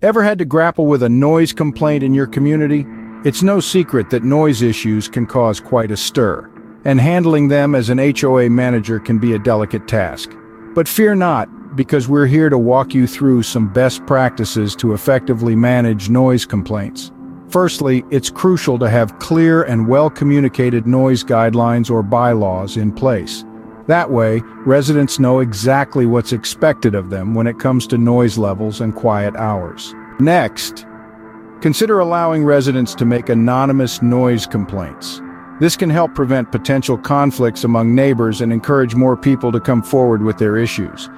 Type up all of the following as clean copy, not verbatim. Ever had to grapple with a noise complaint in your community? It's no secret that noise issues can cause quite a stir, and handling them as an HOA manager can be a delicate task. But fear not, because we're here to walk you through some best practices to effectively manage noise complaints. Firstly, it's crucial to have clear and well-communicated noise guidelines or bylaws in place. That way, residents know exactly what's expected of them when it comes to noise levels and quiet hours. Next, consider allowing residents to make anonymous noise complaints. This can help prevent potential conflicts among neighbors and encourage more people to come forward with their issues.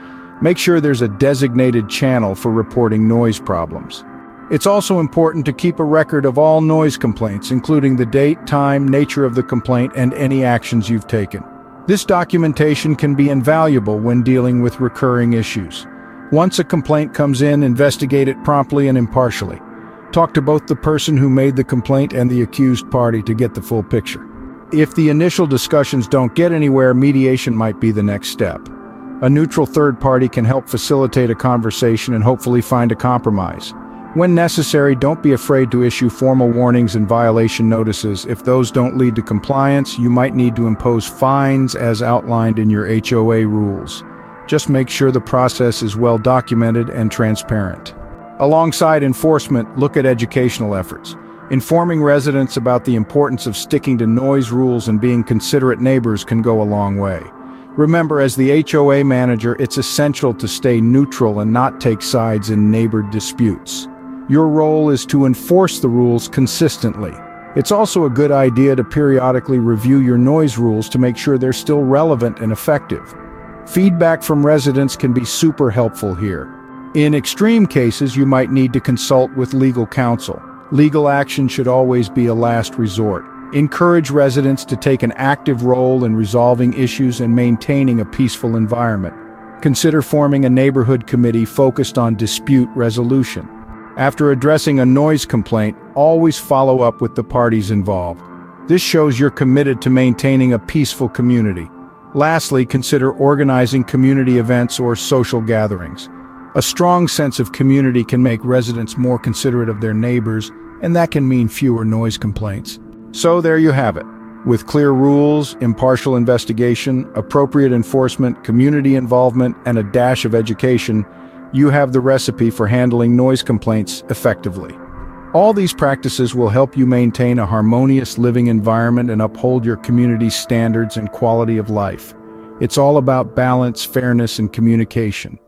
Make sure there's a designated channel for reporting noise problems. It's also important to keep a record of all noise complaints, including the date, time, nature of the complaint, and any actions you've taken. This documentation can be invaluable when dealing with recurring issues. Once a complaint comes in, investigate it promptly and impartially. Talk to both the person who made the complaint and the accused party to get the full picture. If the initial discussions don't get anywhere, mediation might be the next step. A neutral third party can help facilitate a conversation and hopefully find a compromise. When necessary, don't be afraid to issue formal warnings and violation notices. If those don't lead to compliance, you might need to impose fines as outlined in your HOA rules. Just make sure the process is well documented and transparent. Alongside enforcement, look at educational efforts. Informing residents about the importance of sticking to noise rules and being considerate neighbors can go a long way. Remember, as the HOA manager, it's essential to stay neutral and not take sides in neighbor disputes. Your role is to enforce the rules consistently. It's also a good idea to periodically review your noise rules to make sure they're still relevant and effective. Feedback from residents can be super helpful here. In extreme cases, you might need to consult with legal counsel. Legal action should always be a last resort. Encourage residents to take an active role in resolving issues and maintaining a peaceful environment. Consider forming a neighborhood committee focused on dispute resolution. After addressing a noise complaint, always follow up with the parties involved. This shows you're committed to maintaining a peaceful community. Lastly, consider organizing community events or social gatherings. A strong sense of community can make residents more considerate of their neighbors, and that can mean fewer noise complaints. So there you have it. With clear rules, impartial investigation, appropriate enforcement, community involvement, and a dash of education, you have the recipe for handling noise complaints effectively. All these practices will help you maintain a harmonious living environment and uphold your community's standards and quality of life. It's all about balance, fairness, and communication.